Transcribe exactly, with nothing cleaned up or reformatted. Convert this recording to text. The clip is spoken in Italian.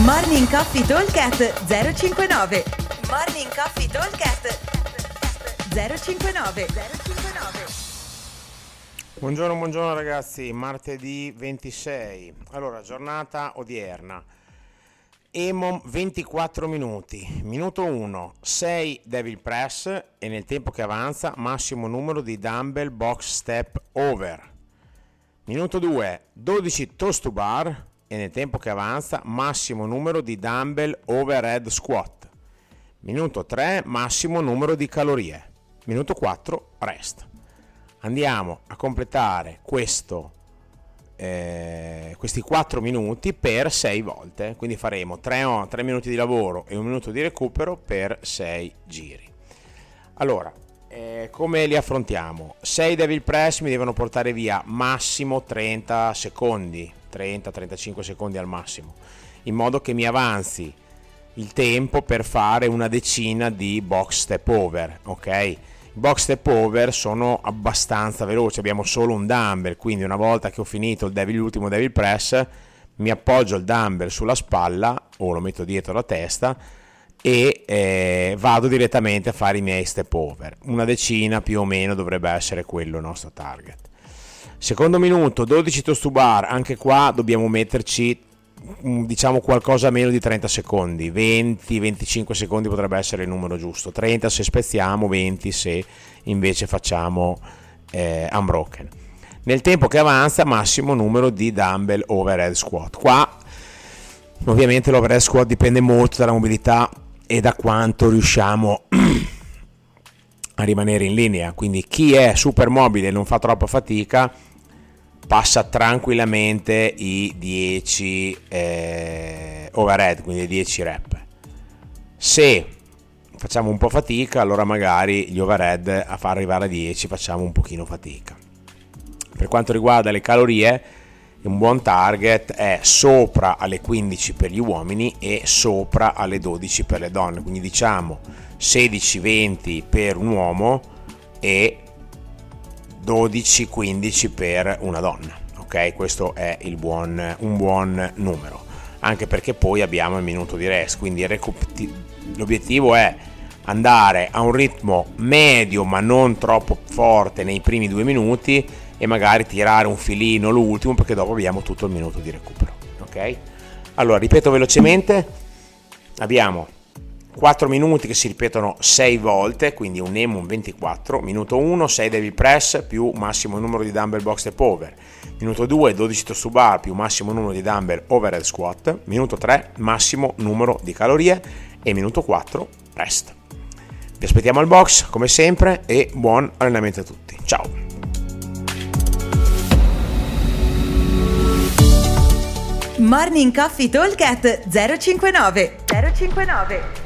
Morning Coffee Talk at zero cinquantanove. Morning Coffee Talk at zero cinquantanove. Buongiorno, buongiorno ragazzi, martedì ventisei. Allora, giornata odierna. E M O M ventiquattro minuti, minuto uno, sei Devil Press e nel tempo che avanza massimo numero di Dumbbell Box Step Over. Minuto due, dodici Toast to Bar e nel tempo che avanza massimo numero di Dumbbell Overhead Squat. Minuto tre, massimo numero di calorie. Minuto quattro, rest. Andiamo a completare questo Eh, questi quattro minuti per sei volte, quindi faremo tre, tre minuti di lavoro e un minuto di recupero per sei giri. Allora, eh, come li affrontiamo? sei Devil Press mi devono portare via massimo trenta secondi, trenta trentacinque secondi al massimo, in modo che mi avanzi il tempo per fare una decina di box step over, ok? Box step over sono abbastanza veloci, abbiamo solo un dumbbell, quindi una volta che ho finito il devil, l'ultimo devil press, mi appoggio il dumbbell sulla spalla o lo metto dietro la testa e eh, vado direttamente a fare i miei step over. Una decina più o meno dovrebbe essere quello il nostro target. Secondo minuto, dodici toast to bar, anche qua dobbiamo metterci diciamo qualcosa meno di trenta secondi, venti venticinque secondi potrebbe essere il numero giusto, trenta se spezziamo, venti se invece facciamo eh, unbroken. Nel tempo che avanza massimo numero di dumbbell overhead squat. Qua ovviamente l'overhead squat dipende molto dalla mobilità e da quanto riusciamo a rimanere in linea, quindi chi è super mobile e non fa troppa fatica passa tranquillamente i dieci eh, overhead, quindi dieci rep. Se facciamo un po' fatica, allora magari gli overhead a far arrivare a dieci facciamo un pochino fatica. Per quanto riguarda le calorie, un buon target è sopra alle quindici per gli uomini e sopra alle dodici per le donne, quindi diciamo sedici venti per un uomo e dodici quindici per una donna, ok? Questo è il buon, un buon numero, anche perché poi abbiamo il minuto di rest, quindi il recup- l'obiettivo è andare a un ritmo medio ma non troppo forte nei primi due minuti e magari tirare un filino l'ultimo, perché dopo abbiamo tutto il minuto di recupero, ok? Allora, ripeto velocemente, abbiamo quattro minuti che si ripetono sei volte, quindi un E M O M ventiquattro. Minuto uno, sei devil press più massimo numero di dumbbell box step over. Minuto due, dodici toast to bar più massimo numero di dumbbell overhead squat. Minuto tre, massimo numero di calorie. E minuto quattro, rest. Vi aspettiamo al box come sempre e buon allenamento a tutti. Ciao! Morning Coffee Talk at zero cinquantanove. zero cinquantanove